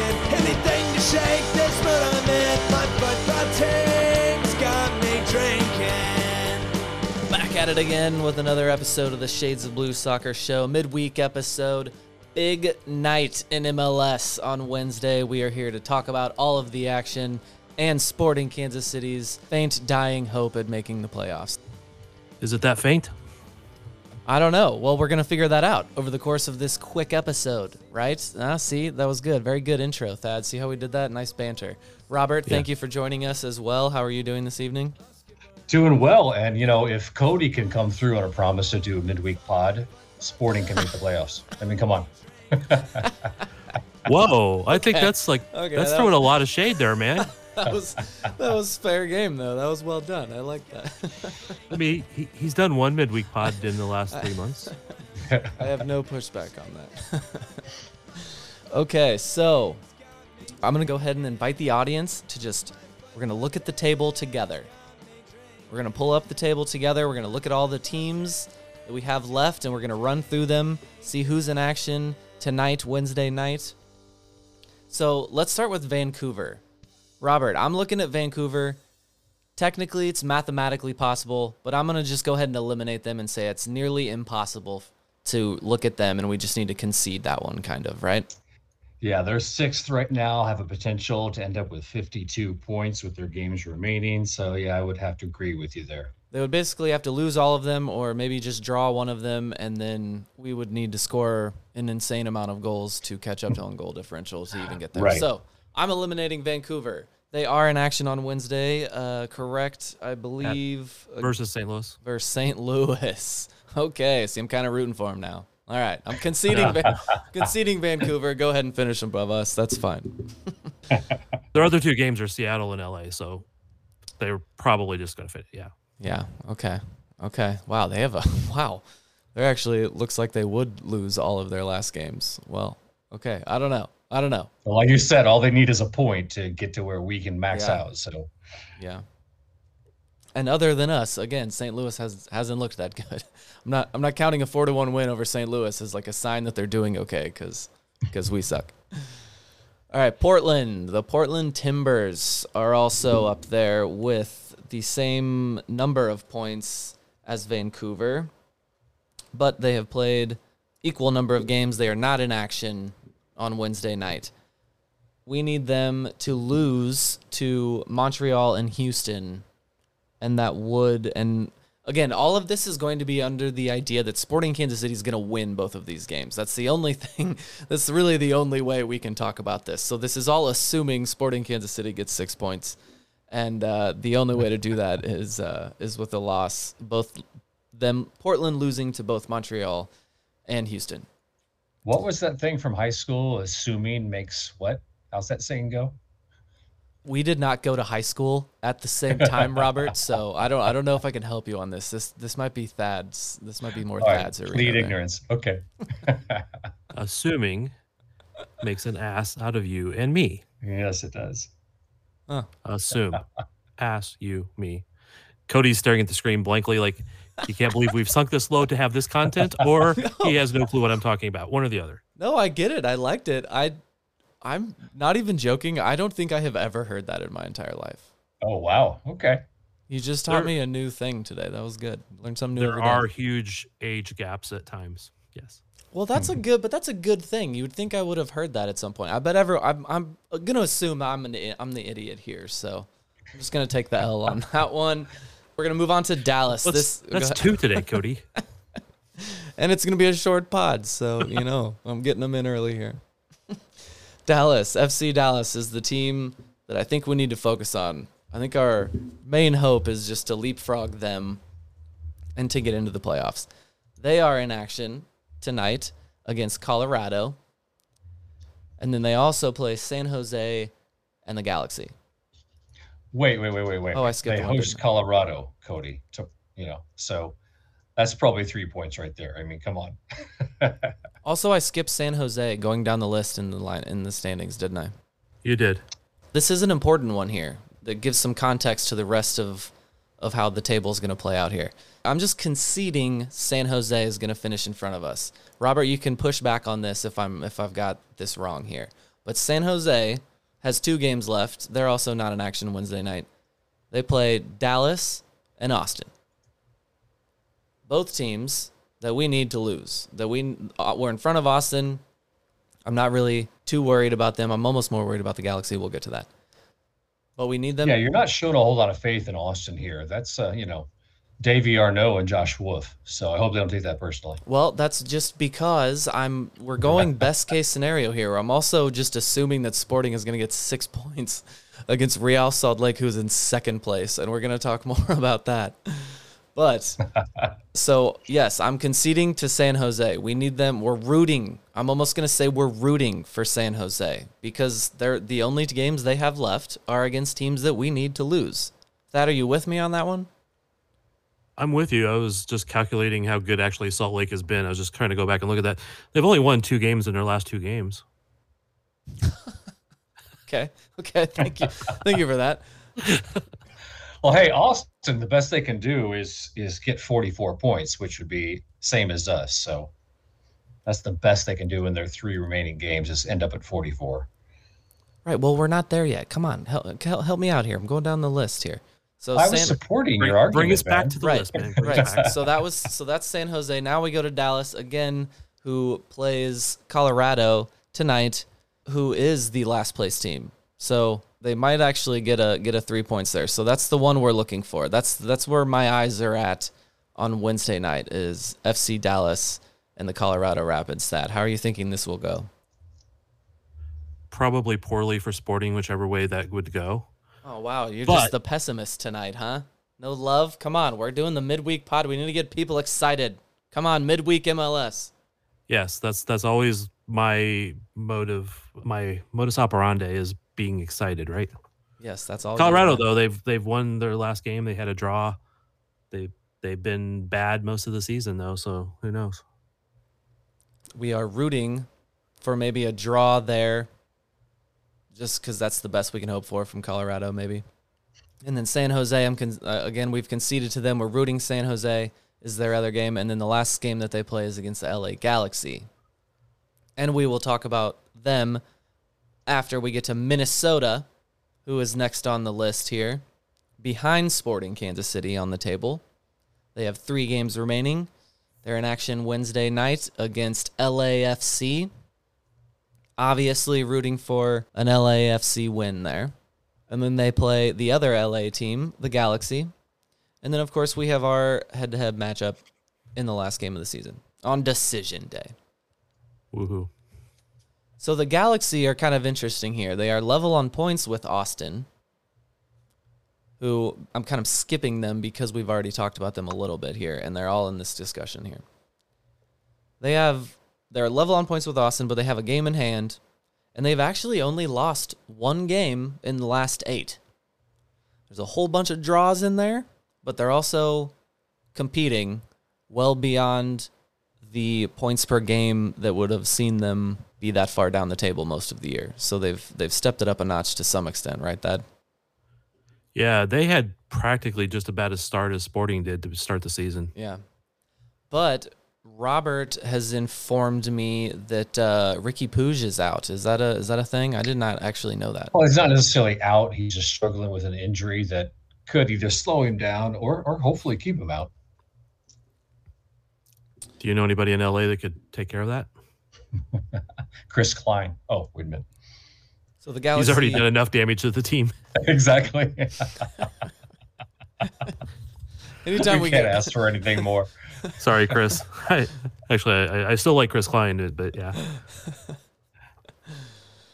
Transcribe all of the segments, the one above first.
passion, anything to shake this filament. My tank's got me drinking. Back at it again with another episode of the Shades of Blue Soccer Show, midweek episode. Big night in MLS on Wednesday. We are here to talk about all of the action and Sporting Kansas City's faint dying hope at making the playoffs. Is it that faint? I don't know. Well, we're going to figure that out over the course of this quick episode, right? See, that was good. Very good intro, Thad. See how we did that? Nice banter. Robert, thank you for joining us as well. How are you doing this evening? Doing well. And, you know, if Cody can come through on a promise to do a midweek pod, Sporting can make the playoffs. I mean, come on. Whoa. I think that's like, that's throwing a lot of shade there, man. That was fair game, though. That was well done. I like that. I mean, he's done one midweek pod in the last 3 months. I have no pushback on that. Okay, so I'm going to go ahead and invite the audience to we're going to look at the table together. We're going to pull up the table together. We're going to look at all the teams that we have left, and we're going to run through them, see who's in action tonight, Wednesday night. So let's start with Vancouver. Robert, I'm looking at Vancouver. Technically, it's mathematically possible, but I'm going to just go ahead and eliminate them and say it's nearly impossible to look at them, and we just need to concede that one, kind of, right? Yeah, they're sixth right now, have a potential to end up with 52 points with their games remaining. So, yeah, I would have to agree with you there. They would basically have to lose all of them or maybe just draw one of them, and then we would need to score an insane amount of goals to catch up to on goal differential to even get there. Right. So I'm eliminating Vancouver. They are in action on Wednesday, correct, I believe. Versus St. Louis. Versus St. Louis. Okay, see, I'm kind of rooting for them now. All right, I'm conceding conceding Vancouver. Go ahead and finish above us. That's fine. Their other two games are Seattle and LA, so they're probably just going to fit, Yeah, okay. Wow, they have wow. They're actually, it looks like they would lose all of their last games. Well, okay, I don't know. Well, like you said, all they need is a point to get to where we can max out. So, yeah. And other than us, again, St. Louis hasn't looked that good. I'm not counting a 4-1 win over St. Louis as like a sign that they're doing okay because we suck. All right, Portland. The Portland Timbers are also up there with the same number of points as Vancouver, but they have played equal number of games. They are not in action on Wednesday night. We need them to lose to Montreal and Houston. And again, all of this is going to be under the idea that Sporting Kansas City is going to win both of these games. That's the only thing. That's really the only way we can talk about this. So this is all assuming Sporting Kansas City gets 6 points. And the only way to do that is with a loss. Portland losing to both Montreal and Houston. What was that thing from high school? Assuming makes what? How's that saying go? We did not go to high school at the same time, Robert. So I don't know if I can help you on this. This might be Thad's. This might be more Thad's. Right, plead ignorance. Okay. Assuming makes an ass out of you and me. Yes, it does. Huh. Assume, ass, you, me. Cody's staring at the screen blankly, like he can't believe we've sunk this low to have this content, or he has no clue what I'm talking about. One or the other. No, I get it. I liked it. I'm not even joking. I don't think I have ever heard that in my entire life. Oh, wow. Okay. You just taught me a new thing today. That was good. Learned something new. There are huge age gaps at times. Yes. Well, that's a good thing. You would think I would have heard that at some point. I bet I'm going to assume I'm the idiot here. So I'm just going to take the L on that one. We're going to move on to Dallas. That's two today, Cody. And it's going to be a short pod. So, you know, I'm getting them in early here. Dallas, FC Dallas is the team that I think we need to focus on. I think our main hope is just to leapfrog them and to get into the playoffs. They are in action tonight against Colorado. And then they also play San Jose and the Galaxy. Wait. Oh, I skipped one. They host Colorado, Cody. So that's probably 3 points right there. I mean, come on. Also, I skipped San Jose going down the list in the standings, didn't I? You did. This is an important one here that gives some context to the rest of how the table is going to play out here. I'm just conceding San Jose is going to finish in front of us. Robert, you can push back on this if I've got this wrong here. But San Jose has 2 games left. They're also not in action Wednesday night. They play Dallas and Austin. Both teams that we need to lose. That we're in front of Austin. I'm not really too worried about them. I'm almost more worried about the Galaxy. We'll get to that. But we need them. Yeah, you're not showing a whole lot of faith in Austin here. That's, Davey Arnaud and Josh Wolf. So I hope they don't take that personally. Well, that's just because we're going best case scenario here. I'm also just assuming that Sporting is going to get 6 points against Real Salt Lake, who's in 2nd place. And we're going to talk more about that. But so, yes, I'm conceding to San Jose. We need them. We're rooting. I'm almost going to say we're rooting for San Jose because they're the only games they have left are against teams that we need to lose. Thad, are you with me on that one? I'm with you. I was just calculating how good actually Salt Lake has been. I was just trying to go back and look at that. They've only won 2 games in their last 2 games. Okay. Okay. Thank you. Thank you for that. Well, hey, Austin, the best they can do is get 44 points, which would be same as us. So that's the best they can do in their 3 remaining games is end up at 44. Right. Well, we're not there yet. Come on. Help me out here. I'm going down the list here. So I was supporting your argument. Bring us back to the list, man. Right. So that's San Jose. Now we go to Dallas again, who plays Colorado tonight, who is the last place team. So they might actually get a 3 points there. So that's the one we're looking for. That's where my eyes are at on Wednesday night is FC Dallas and the Colorado Rapids. That how are you thinking this will go? Probably poorly for Sporting, whichever way that would go. Oh, wow. You're just the pessimist tonight, huh? No love? Come on. We're doing the midweek pod. We need to get people excited. Come on, midweek MLS. Yes, that's always my motive. My modus operandi is being excited, right? Yes, that's all. Colorado, though, they've won their last game. They had a draw. They've been bad most of the season, though, so who knows? We are rooting for maybe a draw there. Just because that's the best we can hope for from Colorado, maybe. And then San Jose, again, we've conceded to them. We're rooting San Jose is their other game. And then the last game that they play is against the LA Galaxy. And we will talk about them after we get to Minnesota, who is next on the list here, behind Sporting Kansas City on the table. They have 3 games remaining. They're in action Wednesday night against LAFC. Obviously rooting for an LAFC win there. And then they play the other LA team, the Galaxy. And then, of course, we have our head-to-head matchup in the last game of the season on Decision Day. Woohoo. So the Galaxy are kind of interesting here. They are level on points with Austin, who I'm kind of skipping them because we've already talked about them a little bit here, and they're all in this discussion here. They're level on points with Austin, but they have a game in hand, and they've actually only lost 1 game in the last 8. There's a whole bunch of draws in there, but they're also competing well beyond the points per game that would have seen them be that far down the table most of the year. So they've stepped it up a notch to some extent, right, Thad? Yeah, they had practically just about as start as Sporting did to start the season. Yeah. But Robert has informed me that Ricky Pouge is out. Is that a thing? I did not actually know that. Well, he's not necessarily out. He's just struggling with an injury that could either slow him down or hopefully keep him out. Do you know anybody in LA that could take care of that? Chris Klein. Oh, wait a minute. So the Galaxy. He's already done enough damage to the team. Exactly. Anytime we can't ask for anything more. Sorry, Chris. I still like Chris Klein, but yeah.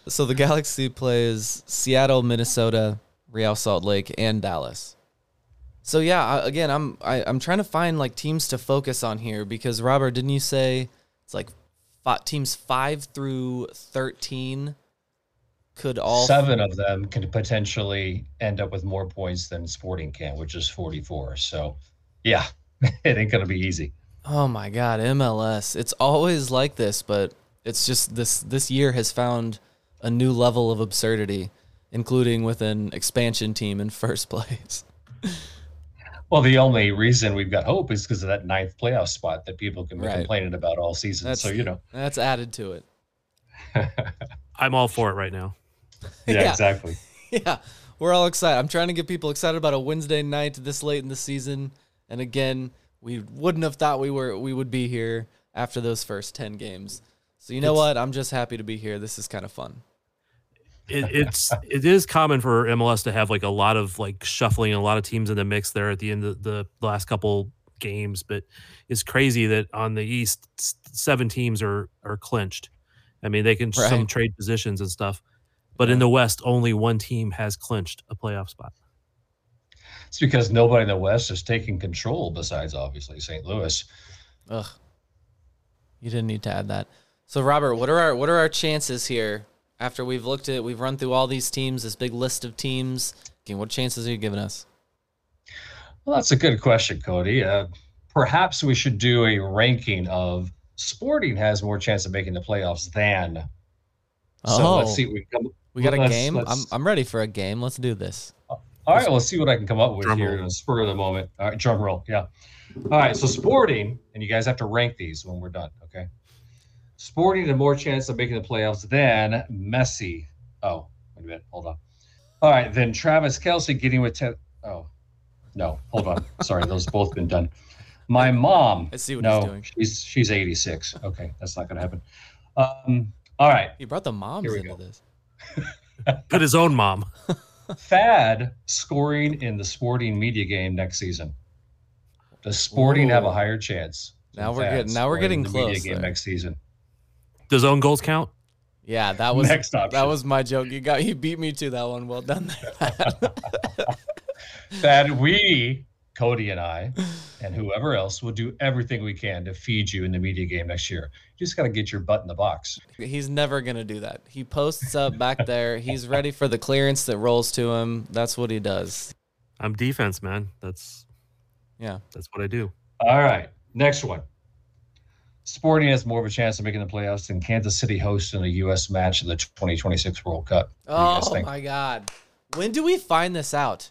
So the Galaxy plays Seattle, Minnesota, Real Salt Lake, and Dallas. So yeah, again, I'm trying to find like teams to focus on here because Robert, didn't you say it's like teams 5 through 13 could all 7 of them can potentially end up with more points than Sporting can, which is 44. So yeah. It ain't going to be easy. Oh, my God, MLS. It's always like this, but it's just this year has found a new level of absurdity, including with an expansion team in first place. Well, the only reason we've got hope is because of that 9th playoff spot that people can be complaining about all season. That's added to it. I'm all for it right now. Yeah, exactly. Yeah, we're all excited. I'm trying to get people excited about a Wednesday night this late in the season. And again, we wouldn't have thought we would be here after those first 10 games. So you know what? I'm just happy to be here. This is kind of fun. It is common for MLS to have like a lot of like shuffling and a lot of teams in the mix there at the end of the last couple games, but it's crazy that on the East, 7 teams are clinched. I mean, they can some trade positions and stuff, but in the West, only one team has clinched a playoff spot. It's because nobody in the West is taking control besides obviously St. Louis. Ugh, you didn't need to add that. So Robert, what are our chances here? After we've run through all these teams, this big list of teams. Again, what chances are you giving us? Well, that's a good question, Cody. Perhaps we should do a ranking of Sporting has more chance of making the playoffs than. Oh, so let's see. We got a game. I'm ready for a game. Let's do this. All right, let's see what I can come up with here in the spur of the moment. All right, drum roll. Yeah. All right, so Sporting, and you guys have to rank these when we're done, okay? Sporting had more chance of making the playoffs than Messi. Oh, wait a minute. Hold on. All right, then Travis Kelce getting with Ted. Oh, no. Hold on. Sorry, those have both been done. My mom. I see what he's doing. She's 86. Okay, that's not going to happen. All right. He brought the moms into this. Put his own mom. Thad scoring in the Sporting media game next season. Does Sporting have a higher chance? Now we're getting close. Media game next season. Does own goals count? Yeah, that was my joke. You beat me to that one. Well done there. That we, Cody and I, and whoever else will do everything we can to feed you in the media game next year. You just got to get your butt in the box. He's never going to do that. He posts up back there. He's ready for the clearance that rolls to him. That's what he does. I'm defense, man. That's what I do. All right. Next one. Sporting has more of a chance of making the playoffs than Kansas City hosting a U.S. match in the 2026 World Cup. Oh, my God. When do we find this out?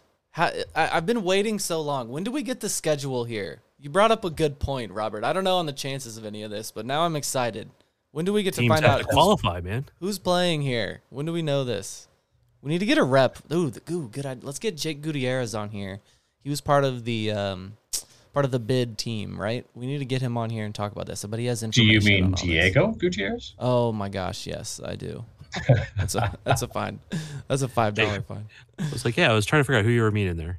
I've been waiting so long. When do we get the schedule here? You brought up a good point, Robert. I don't know on the chances of any of this, but now I'm excited. When do we get to find out? Teams have to qualify, man. Who's playing here? When do we know this? We need to get a rep. Ooh, good idea. Let's get Jake Gutierrez on here. He was part of the bid team, right? We need to get him on here and talk about this. But he has information. Do you mean Diego Gutierrez? Oh my gosh, yes, I do. That's a fine. That's a $5 fine. I was like, yeah, I was trying to figure out who you were meaning there.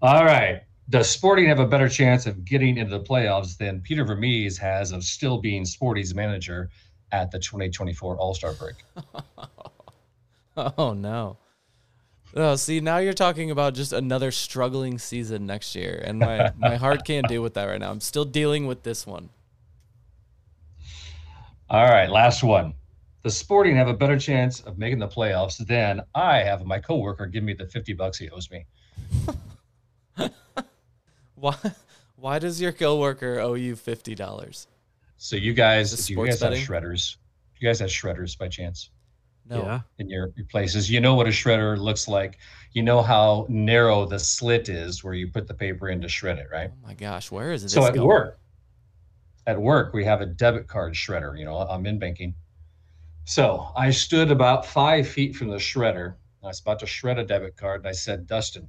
All right. Does Sporting have a better chance of getting into the playoffs than Peter Vermees has of still being Sporting's manager at the 2024 All-Star break? Oh no. No, see, now you're talking about just another struggling season next year, and my heart can't deal with that right now. I'm still dealing with this one. All right, last one. The Sporting have a better chance of making the playoffs than I have my coworker give me the $50 he owes me. Why does your coworker owe you $50? So you guys, have shredders? You guys have shredders by chance? No. Yeah. In your places. You know what a shredder looks like. You know how narrow the slit is where you put the paper in to shred it, right? Oh my gosh, where is it? So at work, we have a debit card shredder. You know, I'm in banking. So I stood about 5 feet from the shredder. I was about to shred a debit card, and I said, Dustin,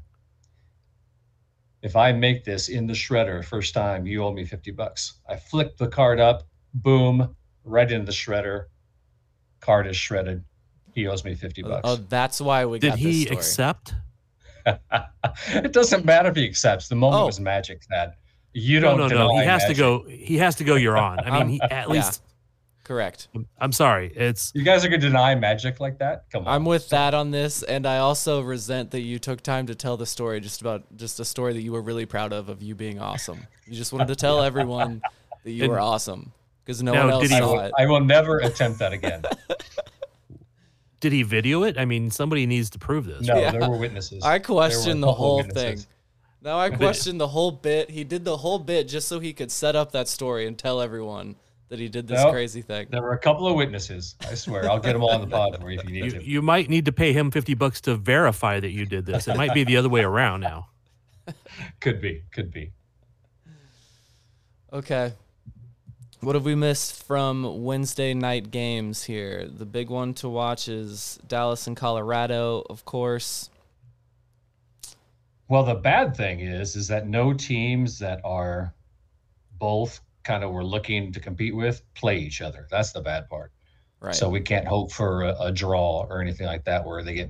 if I make this in the shredder first time, you owe me $50. I flicked the card up, boom, right into the shredder. Card is shredded. He owes me $50. Oh, that's why we got this story. Did he accept? It doesn't matter if he accepts. The moment was magic, Thad. You don't know. No. He has magic. To go. He has to go. You're on. I mean, at least. Correct. I'm sorry. You guys are going to deny magic like that? Come on. I'm with Thad on this, and I also resent that you took time to tell the story just a story that you were really proud of you being awesome. You just wanted to tell everyone that you were awesome because no one else saw it. I will never attempt that again. Did he video it? I mean, somebody needs to prove this. No, there were witnesses. I questioned the whole thing. Now I question the whole bit. He did the whole bit just so he could set up that story and tell everyone that he did this crazy thing. There were a couple of witnesses. I swear. I'll get them all on the pod for you if you need to. You might need to pay him $50 to verify that you did this. It might be the other way around now. Could be. Okay. What have we missed from Wednesday night games here? The big one to watch is Dallas and Colorado, of course. Well, the bad thing is that no teams that are both kind of we're looking to compete with play each other. That's the bad part. Right. So we can't hope for a draw or anything like that where they get,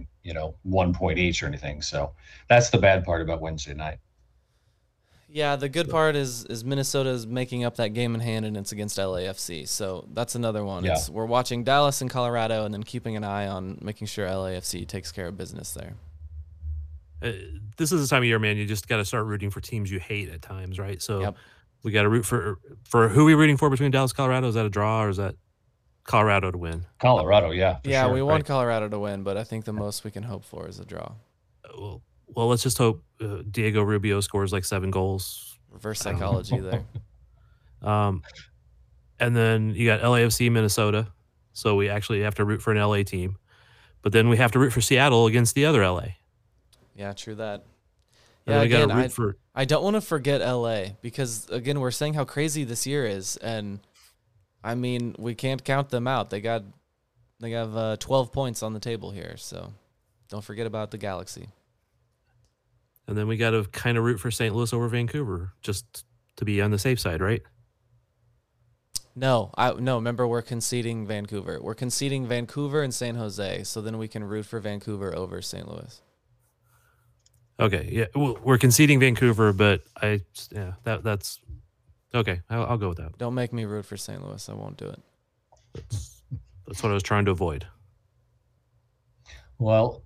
1 point each or anything. So that's the bad part about Wednesday night. Yeah, the good part is Minnesota's making up that game in hand, and it's against LAFC. So that's another one. Yeah. We're watching Dallas and Colorado and then keeping an eye on making sure LAFC takes care of business there. This is the time of year, man, you just got to start rooting for teams you hate at times, right? So yep. We got to root for who are we rooting for between Dallas and Colorado? Is that a draw or is that Colorado to win? Colorado, yeah. Yeah, sure, we want Colorado to win, but I think the most we can hope for is a draw. Well, let's just hope Diego Rubio scores like 7 goals. Reverse psychology there. And then you got LAFC, Minnesota. So we actually have to root for an LA team. But then we have to root for Seattle against the other LA. Yeah, true that. Yeah, again, I don't want to forget LA because, again, we're saying how crazy this year is. And, I mean, we can't count them out. They have 12 points on the table here. So don't forget about the Galaxy. And then we got to kind of root for St. Louis over Vancouver just to be on the safe side, right? No, remember, we're conceding Vancouver. We're conceding Vancouver and San Jose. So then we can root for Vancouver over St. Louis. Okay, yeah, we're conceding Vancouver, but that's okay. I'll go with that. Don't make me root for St. Louis. I won't do it. That's what I was trying to avoid. Well,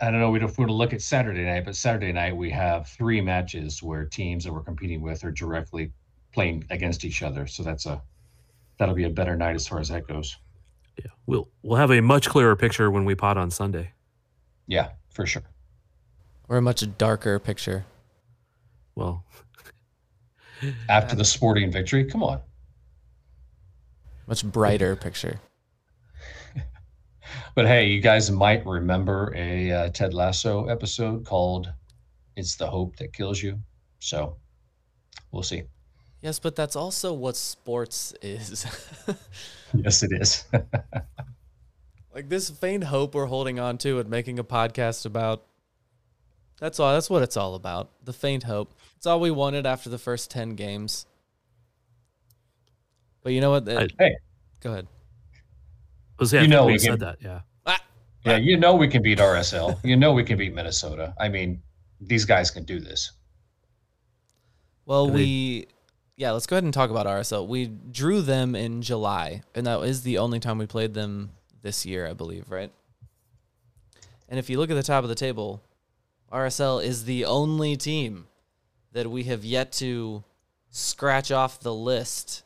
I don't know if we're to look at Saturday night, but Saturday night we have 3 matches where teams that we're competing with are directly playing against each other. So that'll be a better night as far as that goes. Yeah, we'll have a much clearer picture when we pod on Sunday. Yeah, for sure. Or a much darker picture. Well, after the Sporting victory, come on. Much brighter picture. But hey, you guys might remember a Ted Lasso episode called "It's the Hope That Kills You." So we'll see. Yes, but that's also what sports is. Yes, it is. Like this faint hope we're holding on to and making a podcast about. That's all. That's what it's all about. The faint hope. It's all we wanted after the first 10 games. But you know what? Hey, go ahead. We said that. Yeah. Yeah. We can beat RSL. We can beat Minnesota. I mean, these guys can do this. Well, let's go ahead and talk about RSL. We drew them in July, and that is the only time we played them this year, I believe, right? And if you look at the top of the table, RSL is the only team that we have yet to scratch off the list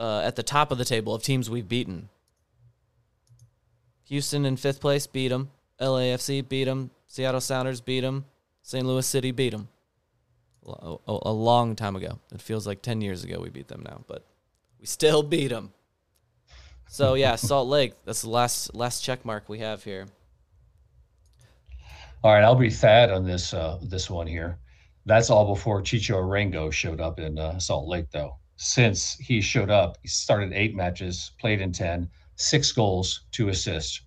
at the top of the table of teams we've beaten. Houston in 5th place beat them. LAFC beat them. Seattle Sounders beat them. St. Louis City beat them. A long time ago. It feels like 10 years ago we beat them now, but we still beat them. So, yeah, Salt Lake, that's the last check mark we have here. All right, I'll be Thad on this this one here. That's all before Chicho Arango showed up in Salt Lake, though. Since he showed up, he started 8 matches, played in 10, 6 goals, 2 assists.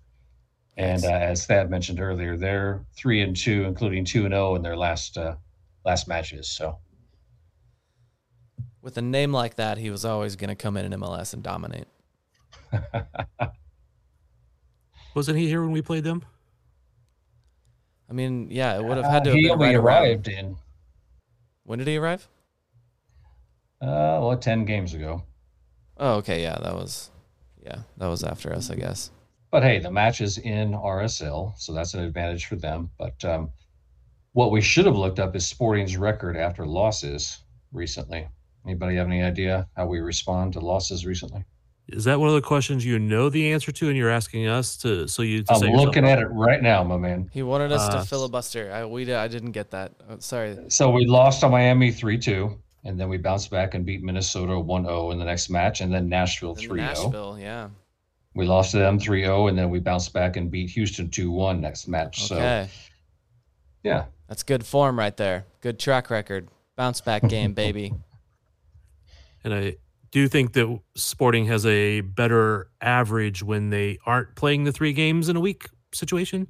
And as Thad mentioned earlier, they're 3-2, including 2-0 in their last matches. So, with a name like that, he was always going to come in MLS and dominate. Wasn't he here when we played them? I mean, yeah, it would have had to. He only arrived in. When did he arrive? 10 games ago. Oh, okay, yeah, that was after us, I guess. But hey, the match is in RSL, so that's an advantage for them. But what we should have looked up is Sporting's record after losses recently. Anybody have any idea how we respond to losses recently? Is that one of the questions you know the answer to and you're asking us to? So you? To I'm looking at it right now, my man. He wanted us to filibuster. I didn't get that. Sorry. So we lost on Miami 3-2, and then we bounced back and beat Minnesota 1-0 in the next match, and then Nashville 3-0. Nashville, yeah. We lost to them 3-0, and then we bounced back and beat Houston 2-1 next match. Okay. So, yeah. That's good form right there. Good track record. Bounce back game, baby. And I do think that Sporting has a better average when they aren't playing the three games in a week situation.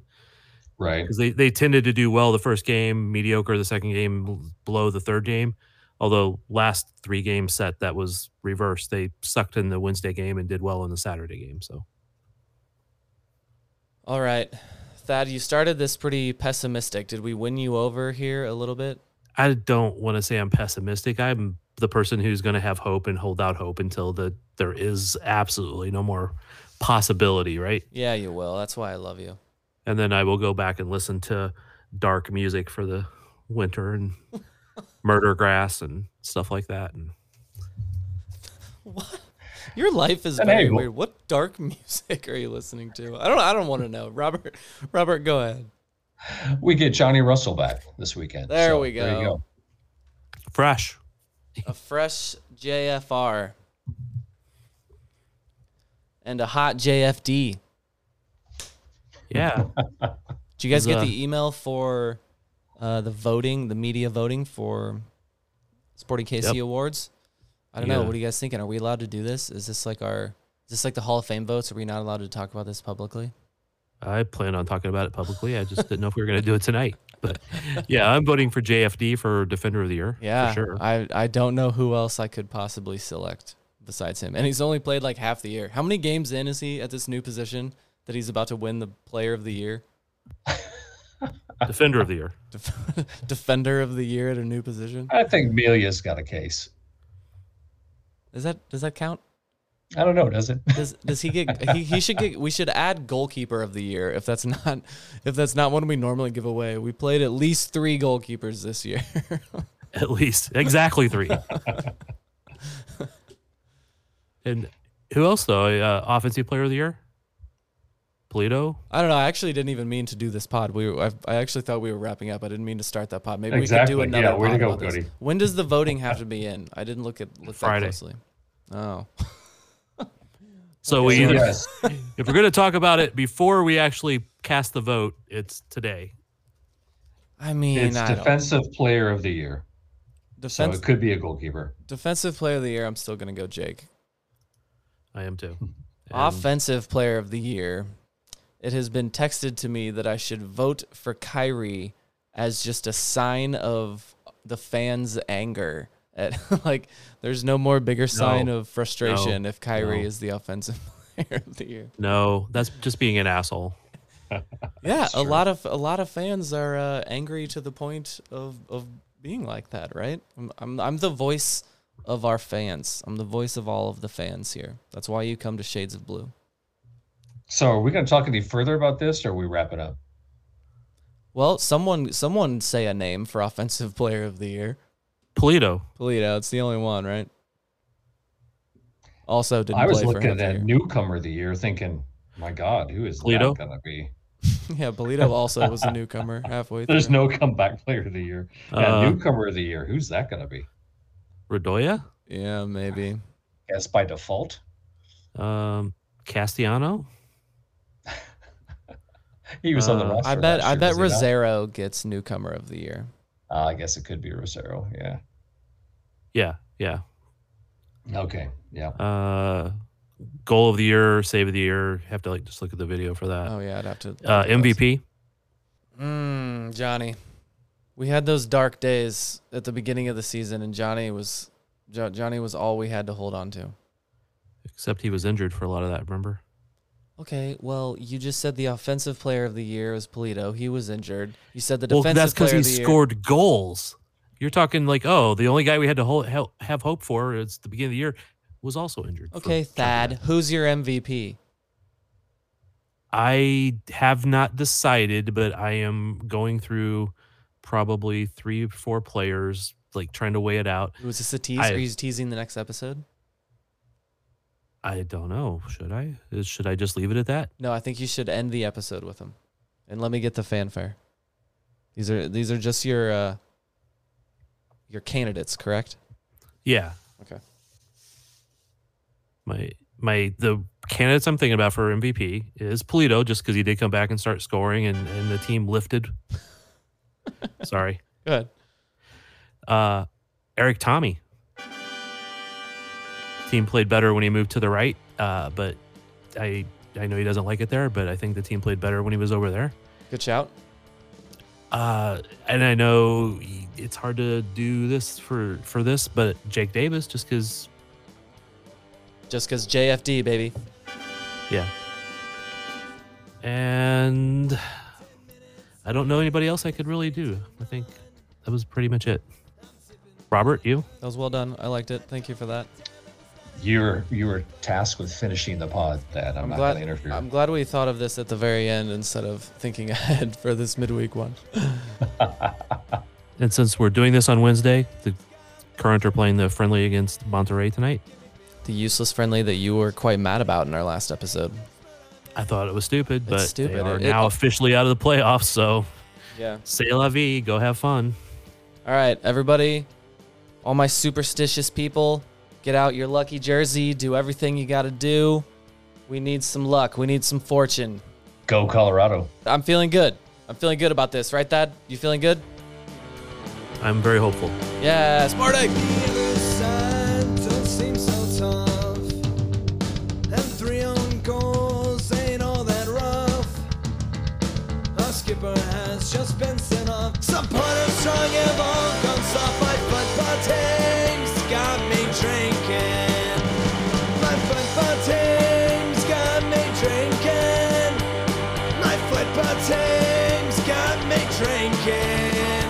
Right. Because they tended to do well the first game, mediocre the second game, below the third game. Although last three-game set, that was reversed. They sucked in the Wednesday game and did well in the Saturday game. So, all right. Thad, you started this pretty pessimistic. Did we win you over here a little bit? I don't want to say I'm pessimistic. I'm the person who's going to have hope and hold out hope until there is absolutely no more possibility, right? Yeah, you will. That's why I love you. And then I will go back and listen to dark music for the winter and murder grass and stuff like that. And what? Your life is very weird. What dark music are you listening to? I don't want to know. Robert, go ahead. We get Johnny Russell back this weekend. There you go. Fresh. A fresh JFR. And a hot JFD. Yeah. Did you guys get the email for the voting, the media voting for Sporting KC Awards? I don't know. What are you guys thinking? Are we allowed to do this? Is this like the Hall of Fame votes? Are we not allowed to talk about this publicly? I plan on talking about it publicly. I just didn't know if we were going to do it tonight. But yeah, I'm voting for JFD for Defender of the Year. Yeah, for sure. I don't know who else I could possibly select besides him. And he's only played like half the year. How many games in is he at this new position that he's about to win the Player of the Year? Defender of the Year. Defender of the Year at a new position? I think Melia's got a case. Does that count? I don't know. Does it? Does he get? He should get. We should add goalkeeper of the year if that's not one we normally give away. We played at least three goalkeepers this year. At least exactly three. And who else though? Offensive player of the year. Pulido? I don't know. I actually didn't even mean to do this pod. I actually thought we were wrapping up. I didn't mean to start that pod. Maybe we could do another pod. Yeah, where to go, when does the voting have to be in? I didn't look that closely. Oh. So we either, if we're going to talk about it before we actually cast the vote, it's today. I mean, it's Defensive Player of the Year. So it could be a goalkeeper. Defensive Player of the Year, I'm still going to go Jake. I am too. And Offensive Player of the Year. It has been texted to me that I should vote for Kyrie as just a sign of the fans' anger. There's no more bigger sign of frustration if Kyrie is the offensive player of the year. No, that's just being an asshole. Yeah, a lot of fans are angry to the point of being like that, right? I'm the voice of our fans. I'm the voice of all of the fans here. That's why you come to Shades of Blue. So are we going to talk any further about this, or are we wrapping up? Well, someone say a name for Offensive Player of the Year. Pulido. It's the only one, right? Also didn't play for him. I was looking at that Newcomer of the Year thinking, my God, who is Pulido going to be? Yeah, Pulido also was a newcomer halfway through. There's no comeback player of the year. Yeah, Newcomer of the Year. Who's that going to be? Rodoya? Yeah, maybe. Guess by default. Castiano? He was on the roster. I bet Rosero gets Newcomer of the Year. I guess it could be Rosero. Yeah. Okay. Yeah. Goal of the year, save of the year. Have to just look at the video for that. Oh yeah, I'd have to. MVP. Johnny, we had those dark days at the beginning of the season, and Johnny was all we had to hold on to. Except he was injured for a lot of that. Remember? Okay, well, you just said the offensive player of the year was Pulido. He was injured. You said the defensive player of the year. Well, that's because he scored goals. You're talking like, the only guy we had to have hope for at the beginning of the year was also injured. Okay, Thad, who's your MVP? I have not decided, but I am going through probably 3 or 4 players, trying to weigh it out. Was this a tease? Are you teasing the next episode? I don't know. Should I? Should I just leave it at that? No, I think you should end the episode with them, and let me get the fanfare. These are just your candidates, correct? Yeah. Okay. The candidates I'm thinking about for MVP is Pulido, just because he did come back and start scoring, and the team lifted. Sorry. Good. Eric Tommy. team played better when he moved to the right. But I know he doesn't like it there, but I think the team played better when he was over there. Good shout. And I know it's hard to do this for this, but Jake Davis, just because JFD, baby. Yeah. And I don't know anybody else I could really do. I think that was pretty much it. Robert, you? That was well done. I liked it. Thank you for that. You were tasked with finishing the pod, Dad. I'm not going to interfere. I'm glad we thought of this at the very end instead of thinking ahead for this midweek one. And since we're doing this on Wednesday, the Current are playing the friendly against Monterey tonight. The useless friendly that you were quite mad about in our last episode. I thought it was stupid, but they are now officially out of the playoffs, so yeah. C'est la vie. Go have fun. All right, everybody, all my superstitious people, get out your lucky jersey. Do everything you got to do. We need some luck. We need some fortune. Go Colorado. I'm feeling good. I'm feeling good about this. Right, Dad? You feeling good? I'm very hopeful. Yeah, Sporting! Has just been sent off. Some punters strong and long guns off my football team's got me drinking. My football team's got me drinking. My football team's got me drinking.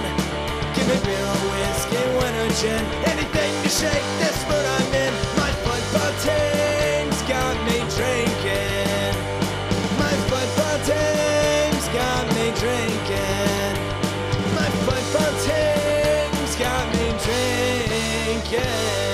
Give me beer or whiskey, wine or gin, anything to shake this mood I'm in. My football team's got me drinking. My football team's got me drinking. My football team's got me drinking.